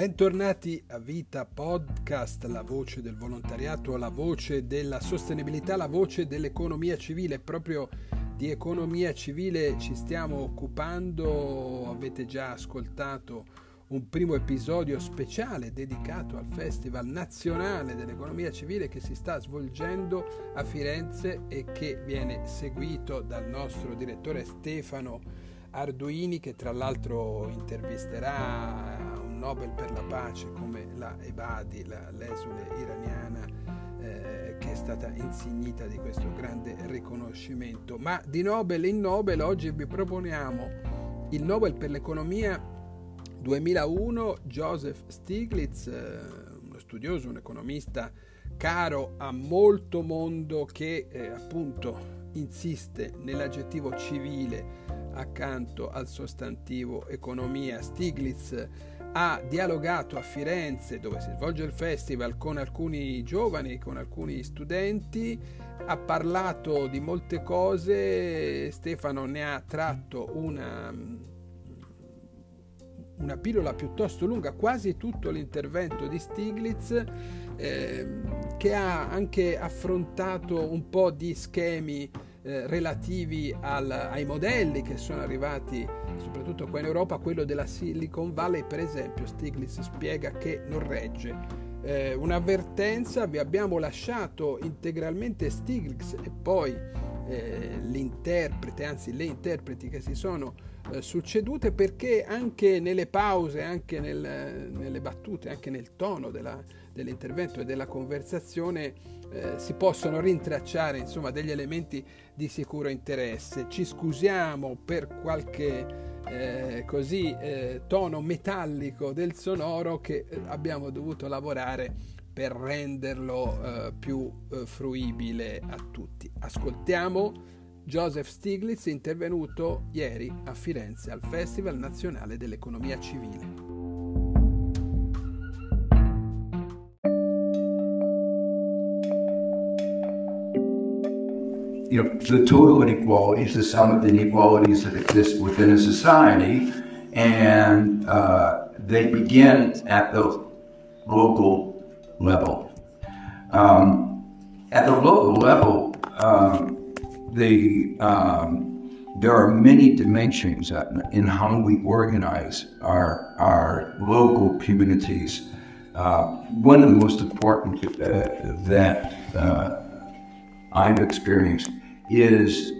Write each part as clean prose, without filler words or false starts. Bentornati a Vita Podcast, la voce del volontariato, la voce della sostenibilità, la voce dell'economia civile. Proprio di economia civile ci stiamo occupando, avete già ascoltato un primo episodio speciale dedicato al Festival Nazionale dell'Economia Civile che si sta svolgendo a Firenze e che viene seguito dal nostro direttore Stefano Arduini, che tra l'altro intervisterà Nobel per la pace come la Ebadi, l'esule iraniana che è stata insignita di questo grande riconoscimento. Ma di Nobel in Nobel oggi vi proponiamo il Nobel per l'economia 2001, Joseph Stiglitz, uno studioso, un economista caro a molto mondo che appunto insiste nell'aggettivo civile accanto al sostantivo economia. Stiglitz ha dialogato a Firenze, dove si svolge il festival, con alcuni giovani, con alcuni studenti, ha parlato di molte cose. Stefano ne ha tratto una pillola piuttosto lunga, quasi tutto l'intervento di Stiglitz, che ha anche affrontato un po' di schemi relativi ai modelli che sono arrivati soprattutto qua in Europa, quello della Silicon Valley per esempio. Stiglitz spiega che non regge. Un'avvertenza: vi abbiamo lasciato integralmente Stiglitz e poi l'interprete, anzi le interpreti che si sono succedute, perché anche nelle pause, anche nelle battute, anche nel tono dell'intervento e della conversazione si possono rintracciare insomma degli elementi di sicuro interesse. Ci scusiamo per qualche tono metallico del sonoro che abbiamo dovuto lavorare per renderlo più fruibile a tutti. Ascoltiamo Joseph Stiglitz, intervenuto ieri a Firenze al Festival Nazionale dell'Economia Civile. You know, the total inequality is the sum of the inequalities that exist within a society, and they begin at the local level. At the local level, there are many dimensions in how we organize our local communities. One of the most important that I've experienced is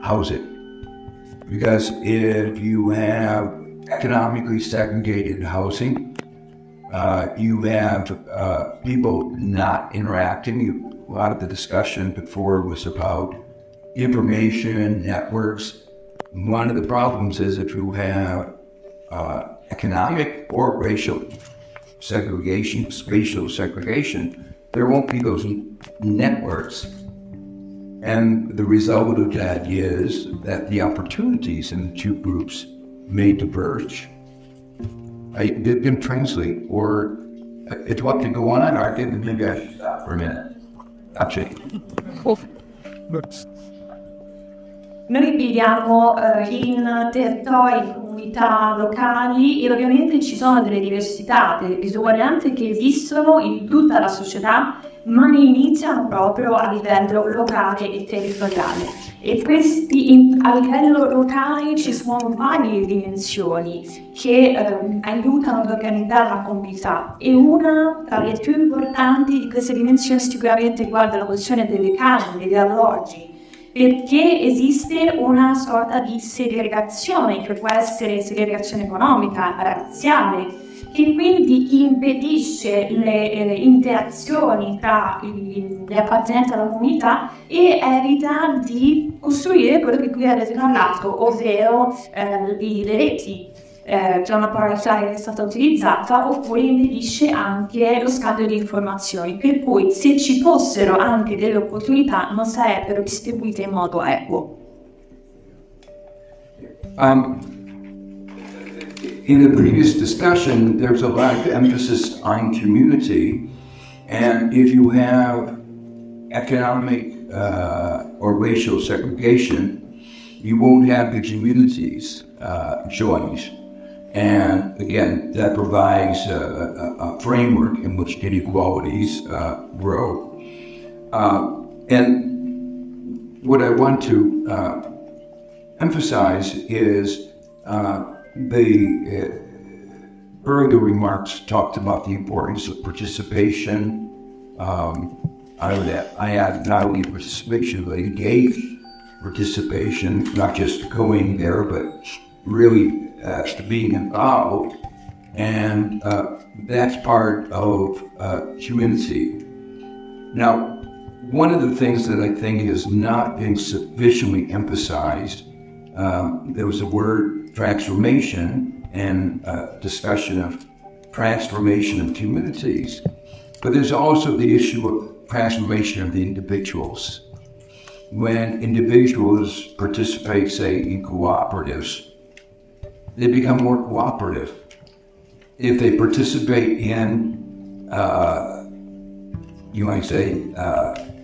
housing, because if you have economically segregated housing, you have people not interacting. A lot of the discussion before was about information networks. One of the problems is if you have economic or racial segregation, spatial segregation, there won't be those networks. And the result of that is that the opportunities in the two groups may diverge. I didn't translate, or it's what can go on, or maybe I should stop for a minute. Actually. Noi viviamo in territori, comunità locali, e ovviamente ci sono delle diversità, delle disuguaglianze che esistono in tutta la società, ma iniziano proprio a livello locale e territoriale. E a livello locale ci sono varie dimensioni che aiutano ad organizzare la comunità, e una tra le più importanti di queste dimensioni sicuramente riguarda la questione delle case, degli alloggi, perché esiste una sorta di segregazione, che può essere segregazione economica, razziale, che quindi impedisce le interazioni tra gli appartenenti alla comunità e evita di costruire quello che qui avete parlato, ovvero le reti, c'è una parola che è stata utilizzata, oppure impedisce anche lo scambio di informazioni, per cui se ci fossero anche delle opportunità non sarebbero distribuite in modo equo. In the previous discussion, there's a lot of emphasis on community, and if you have economic or racial segregation, you won't have the communities joined. And again, that provides a framework in which inequalities grow. And what I want to emphasize is the earlier remarks talked about the importance of participation. I would add not only participation, but engaged participation, not just going there, but really being involved. And that's part of humanity. Now, one of the things that I think is not being sufficiently emphasized, there was a word, transformation, and discussion of transformation of communities. But there's also the issue of transformation of the individuals. When individuals participate, say, in cooperatives, they become more cooperative. If they participate in, you might say,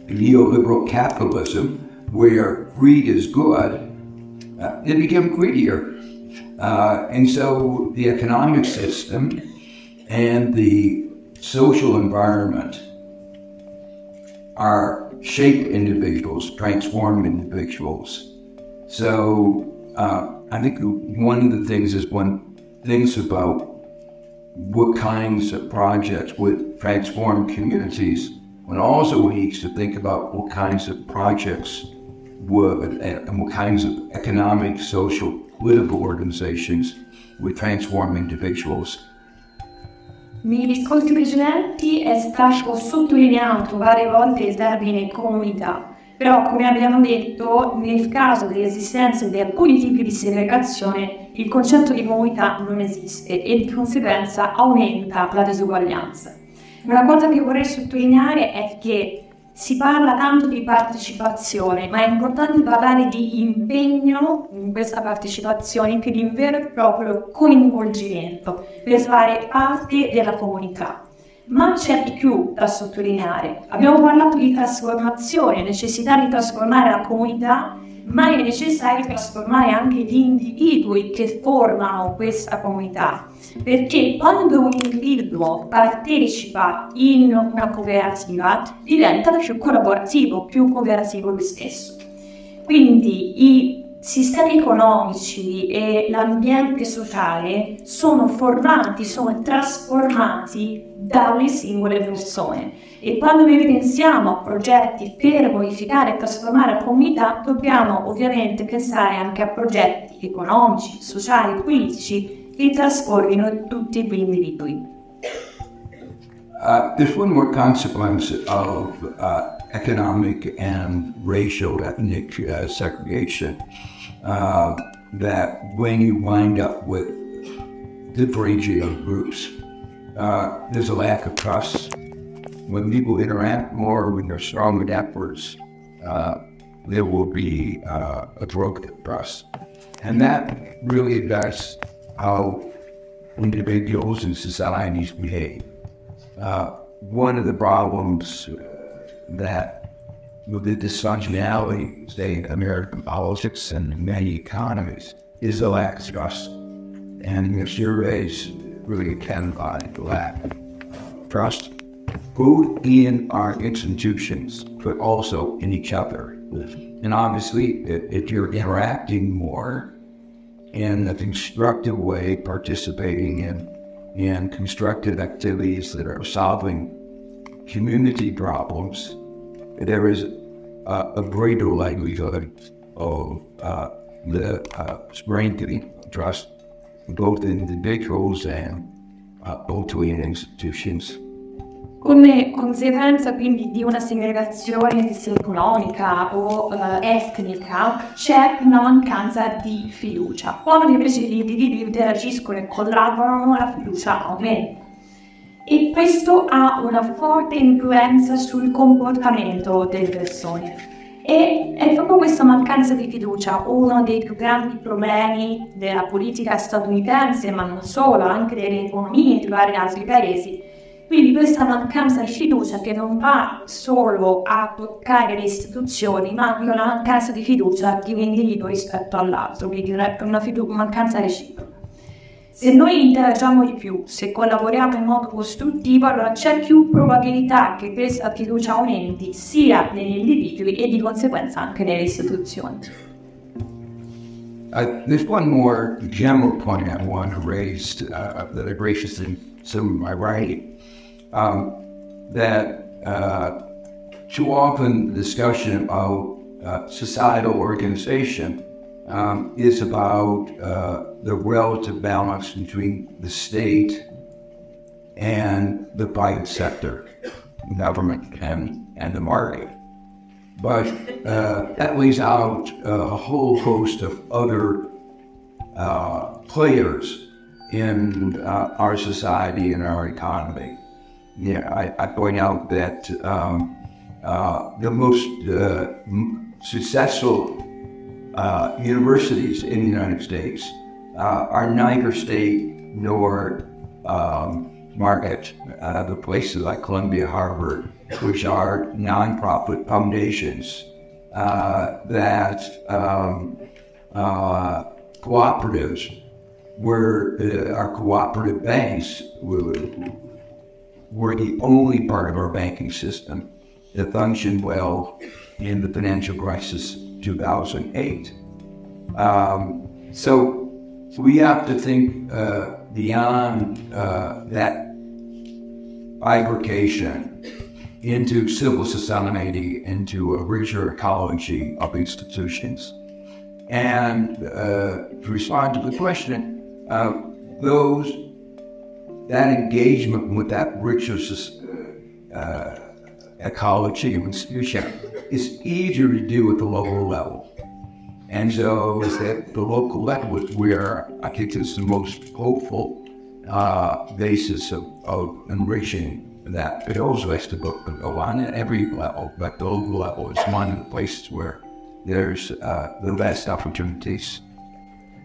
neoliberal capitalism, where greed is good, they become greedier. And so the economic system and the social environment are shape individuals, transform individuals. So I think one of the things is one thinks about what kinds of projects would transform communities, one also needs to think about what kinds of projects would, and what kinds of economic, social, political organizations would transform individuals. Negli scorsi precedenti è stato sottolineato varie volte il termine comunità, però come abbiamo detto nel caso dell'esistenza di alcuni tipi di segregazione il concetto di comunità non esiste e di conseguenza aumenta la disuguaglianza. Una cosa che vorrei sottolineare è che si parla tanto di partecipazione, ma è importante parlare di impegno in questa partecipazione più di un vero e proprio coinvolgimento per fare parte della comunità. Ma c'è di più da sottolineare. Abbiamo parlato di trasformazione, necessità di trasformare la comunità, ma è necessario trasformare anche gli individui che formano questa comunità. Perché quando un individuo partecipa in una cooperativa diventa più collaborativo, più cooperativo lui stesso. Quindi i sistemi economici e l'ambiente sociale sono formati, sono trasformati dalle singole persone. E quando noi pensiamo a progetti per modificare e trasformare la comunità, dobbiamo ovviamente pensare anche a progetti economici, sociali, politici, che trasformino tutti gli individui. There's one more consequence of economic and racial ethnic segregation, that when you wind up with differentiated groups, there's a lack of trust. When people interact more, when they're stronger backwards, there will be a broken trust. And that really does how individuals and societies behave. One of the problems that with the dysfunctionality, say, in American politics and many economies, is the lack of trust. And the surveys really identify the lack of trust, both in our institutions, but also in each other. And obviously, if you're interacting more, in a constructive way, participating in constructive activities that are solving community problems, there is a greater likelihood of the strengthening of trust, both in individuals and between institutions. Come conseguenza quindi di una segregazione economica o etnica c'è una mancanza di fiducia. Quando invece gli individui interagiscono e collaborano, la fiducia aumenta. E questo ha una forte influenza sul comportamento delle persone. E è proprio questa mancanza di fiducia uno dei più grandi problemi della politica statunitense, ma non solo, anche delle economie di vari altri paesi. Quindi questa mancanza di fiducia che non va solo a toccare le istituzioni, ma anche una mancanza di fiducia di un individuo rispetto all'altro, quindi una mancanza reciproca. Se noi interagiamo di più, se collaboriamo in modo costruttivo, allora c'è più probabilità che questa fiducia aumenti sia negli individui e di conseguenza anche nelle istituzioni. There's one more general point I want to raise that I raised in some of my writing, that too often the discussion about societal organization is about the relative balance between the state and the private sector, government and the market. But that leaves out a whole host of other players in our society and our economy. Yeah, I point out that the most successful universities in the United States are neither state nor market. The places like Columbia, Harvard, which are nonprofit foundations that cooperatives were, our cooperative banks were the only part of our banking system that functioned well in the financial crisis 2008. So we have to think beyond that bifurcation into civil society, into a richer ecology of institutions. And to respond to the question, that engagement with that richer ecology of institution is easier to do at the local level. And so it's at the local level where I think it's the most hopeful basis of enriching that. It also has to go on at every level, but the local level is one of the places where there's the best opportunities.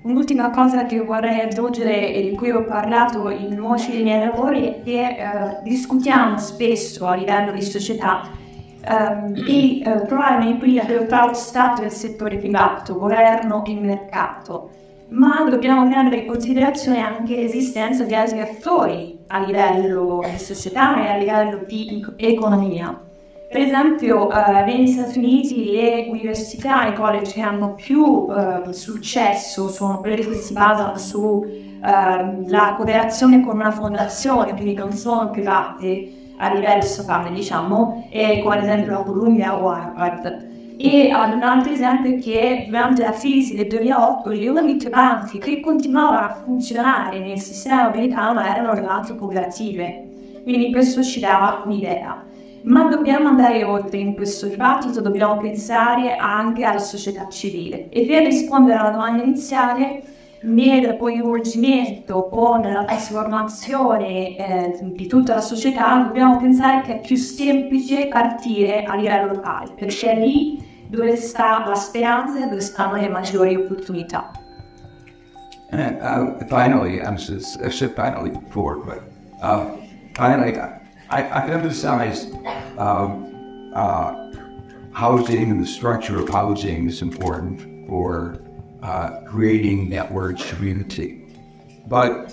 Un'ultima cosa che vorrei aggiungere e di cui ho parlato in molti dei miei lavori è che discutiamo spesso a livello di società di trovare un equilibrio tra lo Stato e il settore privato, governo e mercato, ma dobbiamo prendere in considerazione anche l'esistenza di altri attori a livello di società e a livello di economia. Per esempio, negli Stati Uniti le università e i college che hanno più successo sono quelle che si basano sulla cooperazione con una fondazione, quindi non sono private a livello statale, diciamo, e come ad esempio la Columbia o Harvard. E ad un altro esempio che durante la crisi del 2008 gli unici banchi che continuavano a funzionare nel sistema americano erano le banche cooperative. Quindi questo ci dava un'idea. Ma dobbiamo andare oltre in questo dibattito, dobbiamo pensare anche alla società civile. E per rispondere alla domanda iniziale, nel coinvolgimento con la trasformazione di tutta la società, dobbiamo pensare che è più semplice partire a livello locale, perché è lì dove sta la speranza e dove stanno le maggiori opportunità. I've emphasized housing and the structure of housing is important for creating networks, community. But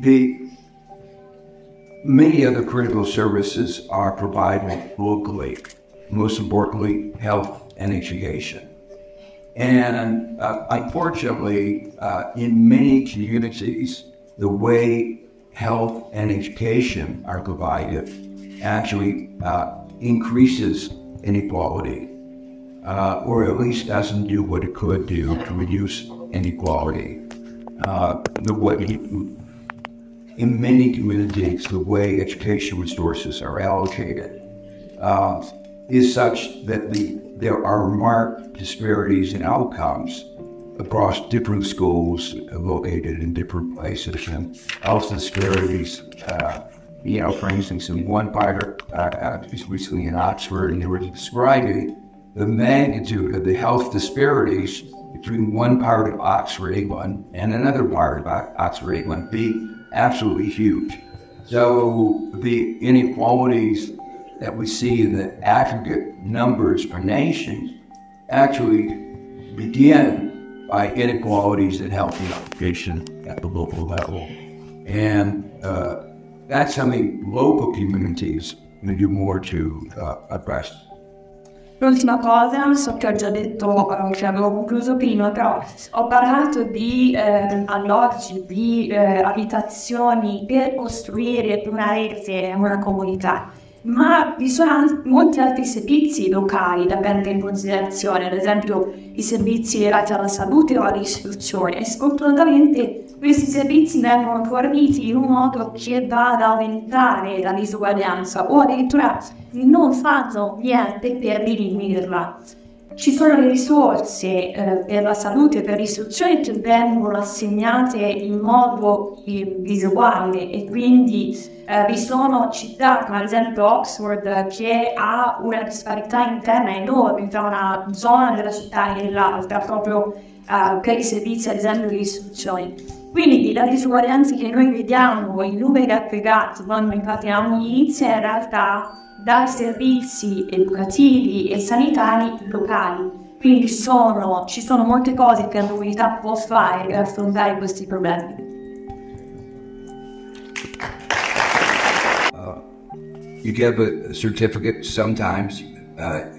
the many other critical services are provided locally, most importantly, health and education. And unfortunately, in many communities, the way health and education are provided actually increases inequality, or at least doesn't do what it could do to reduce inequality. In many communities, the way education resources are allocated is such that there are marked disparities in outcomes across different schools located in different places, and also disparities. For instance, in one part, just recently in Oxford, and they were describing the magnitude of the health disparities between one part of Oxford, England, and another part of Oxford, England, being absolutely huge. So the inequalities that we see in the aggregate numbers for nations actually begin by inequalities that help education at the local level. And that's something local communities can do more to address. L'ultima cosa, non so che ho già detto, che avevo concluso prima, però ho parlato di alloggi, di abitazioni per costruire una rete, una comunità, ma vi sono molti altri servizi locali da prendere in considerazione, ad esempio i servizi legati alla salute o all'istruzione, e sfortunatamente questi servizi vengono forniti in un modo che va ad aumentare la disuguaglianza o addirittura non fanno niente per diminuirla. Ci sono le risorse per la salute e per l'istruzione che vengono assegnate in modo disuguale e quindi vi sono città come ad esempio Oxford che ha una disparità interna enorme tra una zona della città e l'altra proprio per i servizi ad esempio di istruzione. Quindi la disuguaglianza che noi vediamo, i numeri aggregati quando impartiamo inizia in realtà dai servizi educativi e sanitari locali. Quindi ci sono molte cose che la comunità può fare per affrontare questi problemi. You get a certificate, sometimes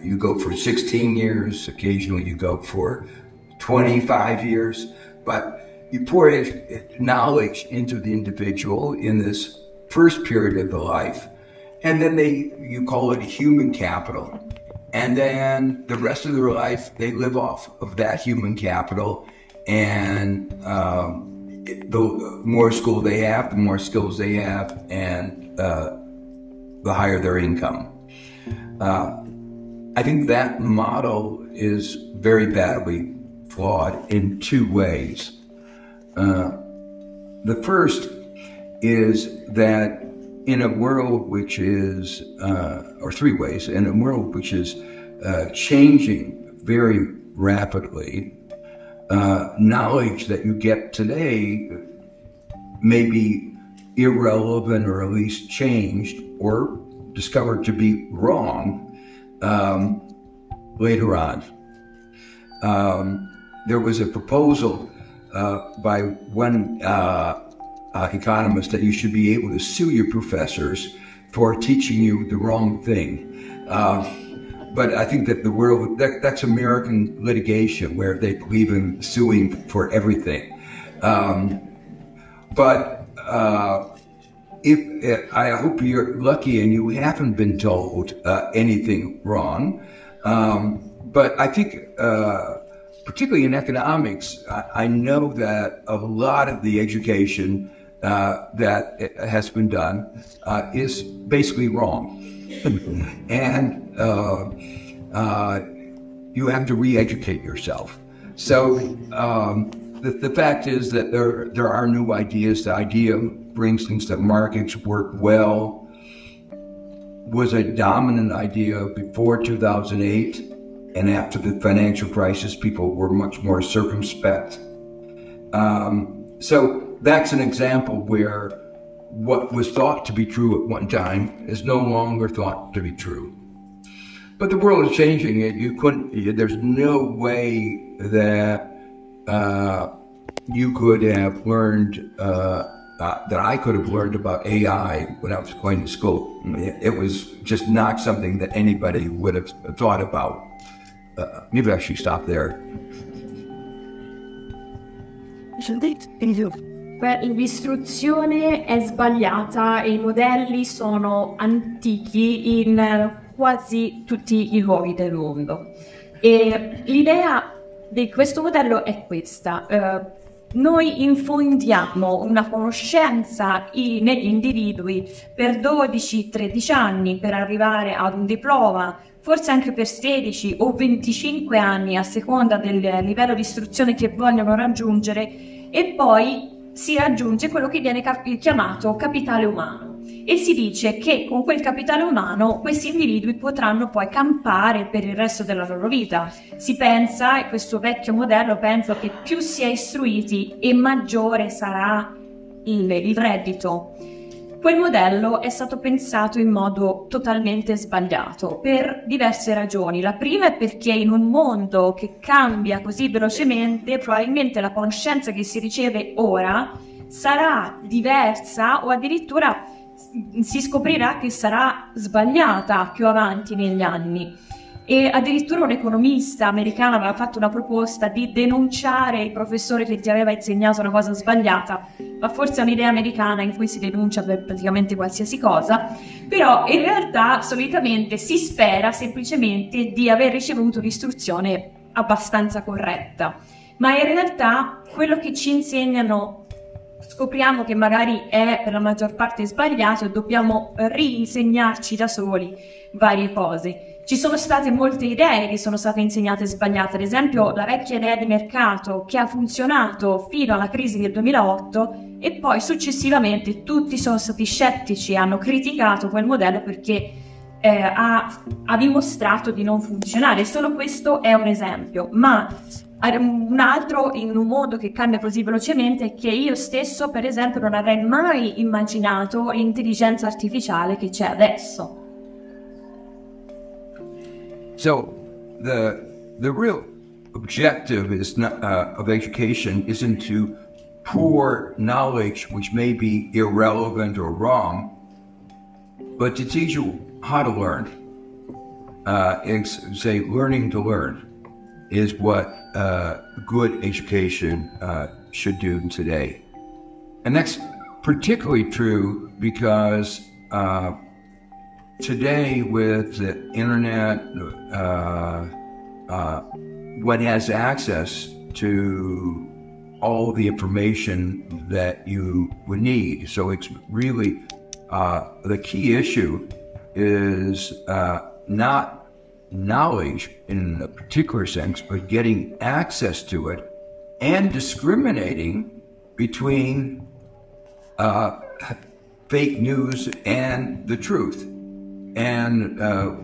you go for 16 years, occasionally you go for 25 years, but you pour knowledge into the individual in this first period of the life, and then you call it human capital. And then the rest of their life, they live off of that human capital. And the more school they have, the more skills they have, and the higher their income. I think that model is very badly flawed in two ways. The first is that in a world which is, or three ways, in a world which is changing very rapidly, knowledge that you get today may be irrelevant or at least changed or discovered to be wrong later on. There was a proposal by one economist that you should be able to sue your professors for teaching you the wrong thing. But I think that the world, that's American litigation where they believe in suing for everything. But I hope you're lucky and you haven't been told anything wrong. But I think particularly in economics, I know that a lot of the education that has been done is basically wrong. And you have to re-educate yourself. So the fact is that there are new ideas. The idea, for instance, that markets work well was a dominant idea before 2008. And after the financial crisis, people were much more circumspect. So that's an example where what was thought to be true at one time is no longer thought to be true. But the world is changing. There's no way that you could have learned, that I could have learned about AI when I was going to school. It was just not something that anybody would have thought about. Maybe I should stop there. Beh, l'istruzione è sbagliata e i modelli sono antichi in quasi tutti i luoghi del mondo. E l'idea di questo modello è questa. Noi infondiamo una conoscenza negli individui per 12-13 anni per arrivare ad un diploma, forse anche per 16 o 25 anni a seconda del livello di istruzione che vogliono raggiungere, e poi si raggiunge quello che viene chiamato capitale umano, e si dice che con quel capitale umano questi individui potranno poi campare per il resto della loro vita. Si pensa, e questo vecchio modello pensa, che più si è istruiti e maggiore sarà il reddito. Quel modello è stato pensato in modo totalmente sbagliato per diverse ragioni. La prima è perché in un mondo che cambia così velocemente, probabilmente la conoscenza che si riceve ora sarà diversa o addirittura si scoprirà che sarà sbagliata più avanti negli anni. E addirittura un economista americano aveva fatto una proposta di denunciare il professore che ti aveva insegnato una cosa sbagliata, ma forse è un'idea americana in cui si denuncia per praticamente qualsiasi cosa, però in realtà solitamente si spera semplicemente di aver ricevuto un'istruzione abbastanza corretta, ma in realtà quello che ci insegnano scopriamo che magari è per la maggior parte sbagliato e dobbiamo reinsegnarci da soli varie cose. Ci sono state molte idee che sono state insegnate sbagliate, ad esempio la vecchia idea di mercato che ha funzionato fino alla crisi del 2008 e poi successivamente tutti sono stati scettici e hanno criticato quel modello perché ha dimostrato di non funzionare. Solo questo è un esempio, ma un altro in un mondo che cambia così velocemente è che io stesso per esempio non avrei mai immaginato l'intelligenza artificiale che c'è adesso. So the real objective is not, of education isn't to pour knowledge which may be irrelevant or wrong, but to teach you how to learn. Say learning to learn is what good education should do today. And that's particularly true because today, with the internet, one has access to all the information that you would need. So it's really the key issue is not knowledge in a particular sense, but getting access to it and discriminating between fake news and the truth. And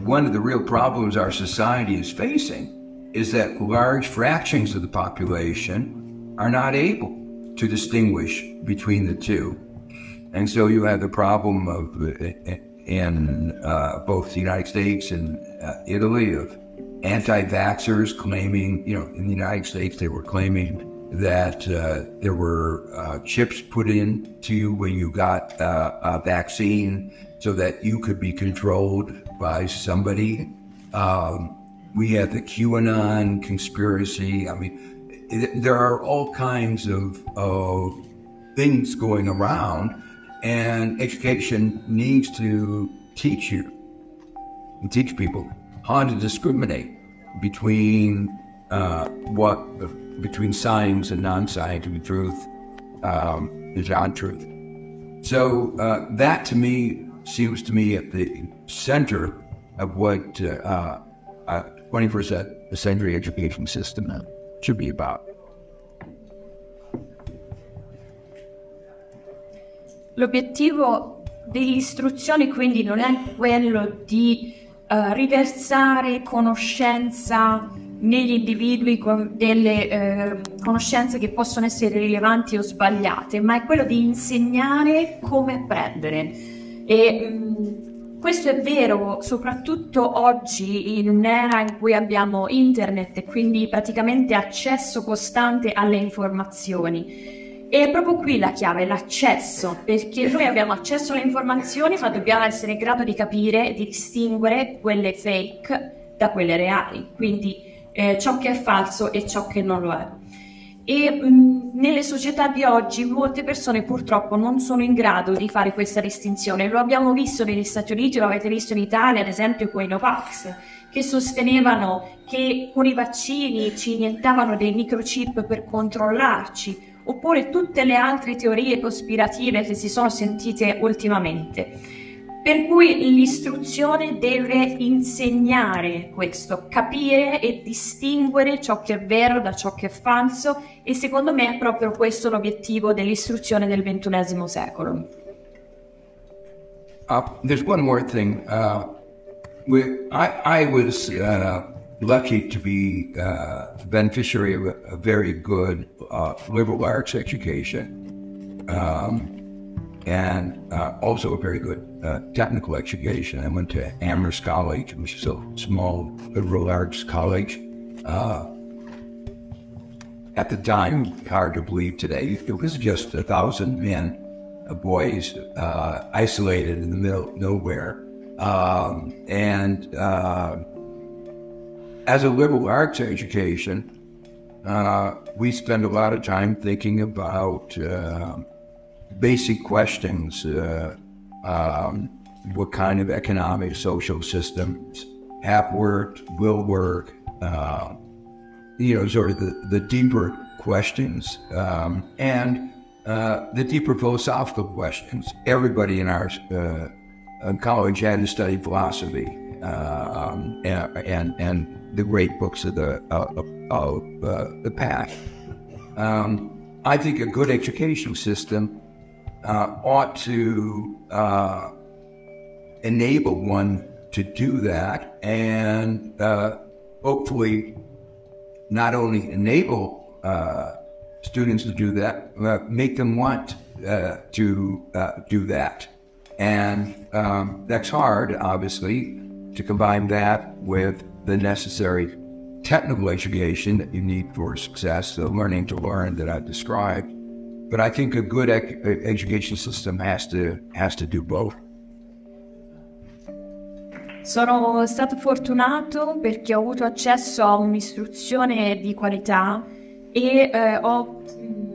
one of the real problems our society is facing is that large fractions of the population are not able to distinguish between the two. And so you have the problem of, in both the United States and Italy, of anti-vaxxers claiming, you know, in the United States they were claiming that there were chips put in to you when you got a vaccine, so that you could be controlled by somebody. We had the QAnon conspiracy. I mean, there are all kinds of things going around, and education needs to teach you, teach people how to discriminate between between science and non-scientific truth, and non-truth. So that to me seems to me at the center of what 21st century education system should be about. L'obiettivo dell'istruzione quindi non è quello di riversare conoscenza negli individui con delle conoscenze che possono essere rilevanti o sbagliate, ma è quello di insegnare come apprendere. E questo è vero soprattutto oggi in un'era in cui abbiamo internet e quindi praticamente accesso costante alle informazioni. E proprio qui la chiave è l'accesso, perché noi abbiamo accesso alle informazioni ma dobbiamo essere in grado di capire e di distinguere quelle fake da quelle reali, quindi ciò che è falso e ciò che non lo è. E nelle società di oggi molte persone purtroppo non sono in grado di fare questa distinzione. Lo abbiamo visto negli Stati Uniti, lo avete visto in Italia, ad esempio con i Novax, che sostenevano che con i vaccini ci iniettavano dei microchip per controllarci, oppure tutte le altre teorie cospirative che si sono sentite ultimamente. Per cui l'istruzione deve insegnare questo, capire e distinguere ciò che è vero da ciò che è falso, e secondo me è proprio questo l'obiettivo dell'istruzione del XXI secolo. There's one more thing. I was lucky to be the beneficiary of a very good liberal arts education. and also a very good technical education. I went to Amherst College, which is a small liberal arts college. At the time, hard to believe today, it was just 1,000 men, boys, isolated in the middle of nowhere. As a liberal arts education, we spend a lot of time thinking about basic questions. What kind of economic, social systems have worked, will work, sort of the deeper questions and the deeper philosophical questions. Everybody in our college had to study philosophy and the great books of the past. I think a good education system ought to enable one to do that, and hopefully not only enable students to do that, but make them want to do that. And that's hard, obviously, to combine that with the necessary technical education that you need for success, the learning to learn that I described. But I think a good education system has to do both. Sono stato fortunato perché ho avuto accesso a un'istruzione di qualità e ho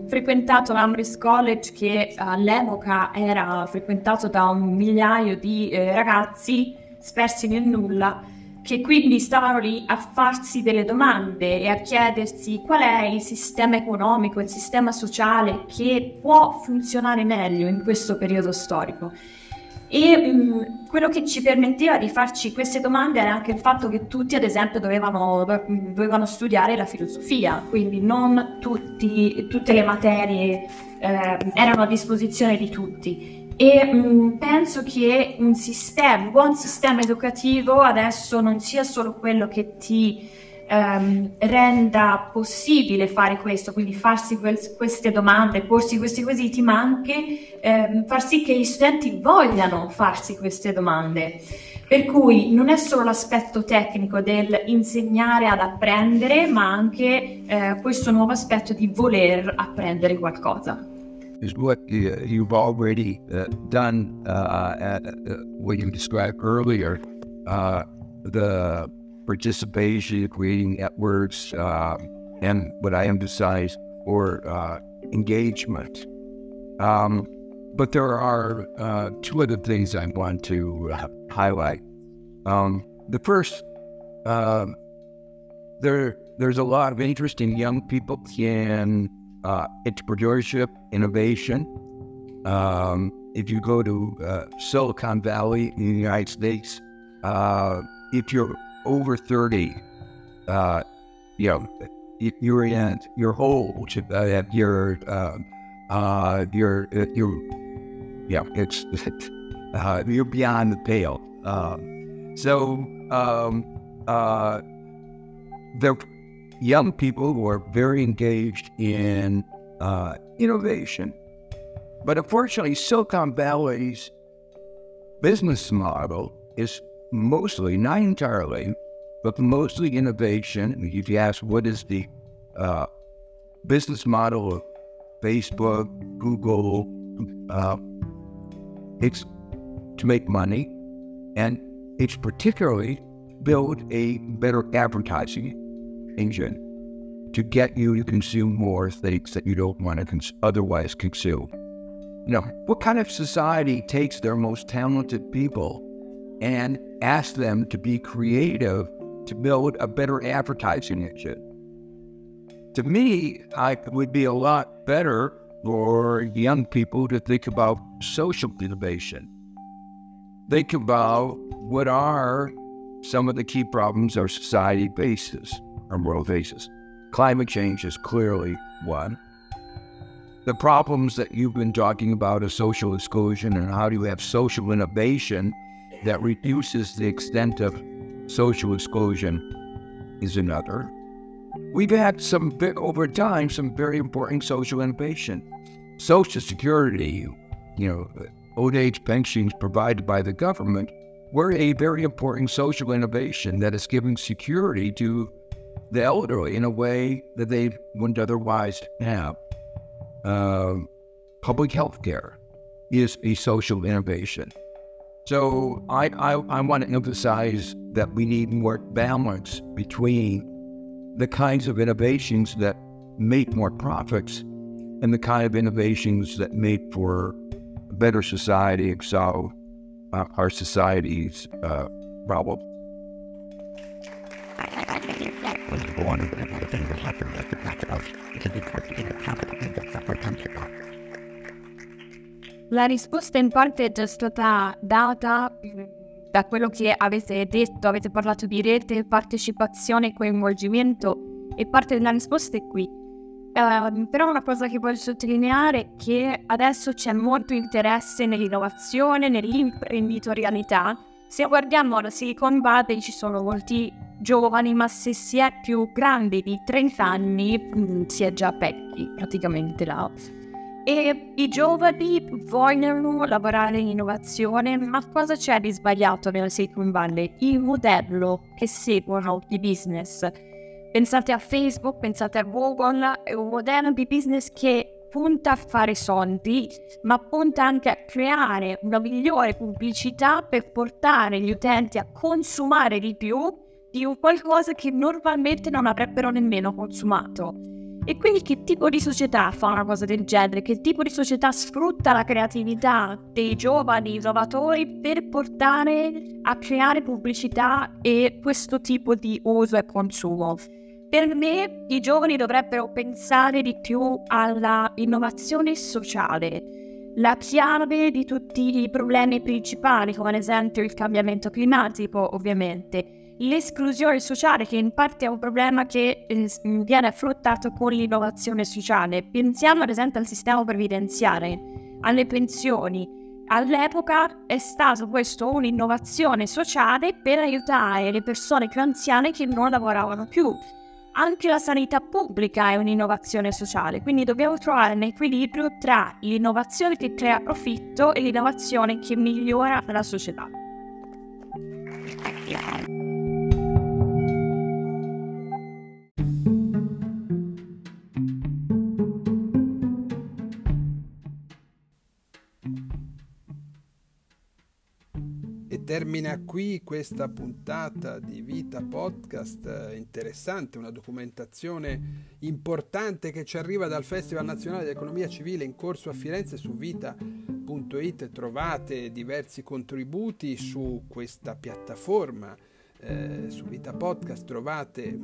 frequentato l'Amherst College, che all'epoca era frequentato da un migliaio di ragazzi spersi nel nulla, che quindi stavano lì a farsi delle domande e a chiedersi qual è il sistema economico, il sistema sociale che può funzionare meglio in questo periodo storico. E quello che ci permetteva di farci queste domande era anche il fatto che tutti, ad esempio, dovevano studiare la filosofia, quindi non tutte le materie erano a disposizione di tutti. E penso che un buon sistema educativo adesso non sia solo quello che ti renda possibile fare questo, quindi farsi queste domande, porsi questi quesiti, ma anche far sì che gli studenti vogliano farsi queste domande. Per cui non è solo l'aspetto tecnico del insegnare ad apprendere, ma anche questo nuovo aspetto di voler apprendere qualcosa. Is what you've already done at what you described earlier, the participation, creating networks, and what I emphasize, or engagement. But there are two other things I want to highlight. The first, there's a lot of interest in young people in entrepreneurship, innovation. If you go to Silicon Valley in the United States, if you're over 30, you're old. You're beyond the pale. So the young people who are very engaged in innovation. But unfortunately, Silicon Valley's business model is mostly, not entirely, but mostly innovation. If you ask what is the business model of Facebook, Google, it's to make money, and it's particularly build a better advertising engine to get you to consume more things that you don't want to otherwise consume. What kind of society takes their most talented people and asks them to be creative to build a better advertising engine? To me, it would be a lot better for young people to think about social innovation. Think about what are some of the key problems our society faces. Our world faces. Climate change is clearly one. The problems that you've been talking about is social exclusion, and how do you have social innovation that reduces the extent of social exclusion is another. We've had over time, some very important social innovation. Social Security old age pensions provided by the government were a very important social innovation that is giving security to the elderly in a way that they wouldn't otherwise have. Public health care is a social innovation. So I want to emphasize that we need more balance between the kinds of innovations that make more profits and the kind of innovations that make for a better society and solve our society's problem. La risposta in parte è già stata data da quello che avete detto, avete parlato di rete, partecipazione, coinvolgimento, e parte della risposta è qui. Però una cosa che voglio sottolineare è che adesso c'è molto interesse nell'innovazione, nell'imprenditorialità. Se guardiamo la Silicon Valley ci sono molti giovani, ma se si è più grandi di 30 anni si è già vecchi praticamente là. E i giovani vogliono lavorare in innovazione, ma cosa c'è di sbagliato nella Silicon Valley? Il modello che seguono di business. Pensate a Facebook, pensate a Google, è un modello di business che punta a fare soldi, ma punta anche a creare una migliore pubblicità per portare gli utenti a consumare di più di un qualcosa che normalmente non avrebbero nemmeno consumato. E quindi che tipo di società fa una cosa del genere? Che tipo di società sfrutta la creatività dei giovani innovatori per portare a creare pubblicità e questo tipo di uso e consumo? Per me i giovani dovrebbero pensare di più alla innovazione sociale, la chiave di tutti i problemi principali, come ad esempio il cambiamento climatico ovviamente. L'esclusione sociale, che in parte è un problema che viene affrontato con l'innovazione sociale. Pensiamo ad esempio al sistema previdenziale, alle pensioni. All'epoca è stato questo un'innovazione sociale per aiutare le persone più anziane che non lavoravano più. Anche la sanità pubblica è un'innovazione sociale, quindi dobbiamo trovare un equilibrio tra l'innovazione che crea profitto e l'innovazione che migliora la società. Termina qui questa puntata di Vita Podcast, interessante, una documentazione importante che ci arriva dal Festival Nazionale dell'Economia Civile in corso a Firenze. Su vita.it trovate diversi contributi su questa piattaforma. Su Vita Podcast trovate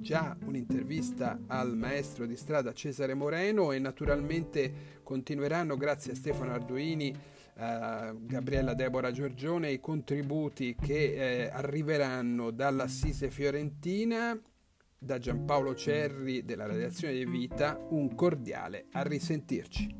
già un'intervista al maestro di strada Cesare Moreno e naturalmente continueranno, grazie a Stefano Arduini, Gabriella Deborah Giorgione, i contributi che arriveranno dall'Assise Fiorentina. Da Gianpaolo Cerri della redazione di Vita, un cordiale a risentirci.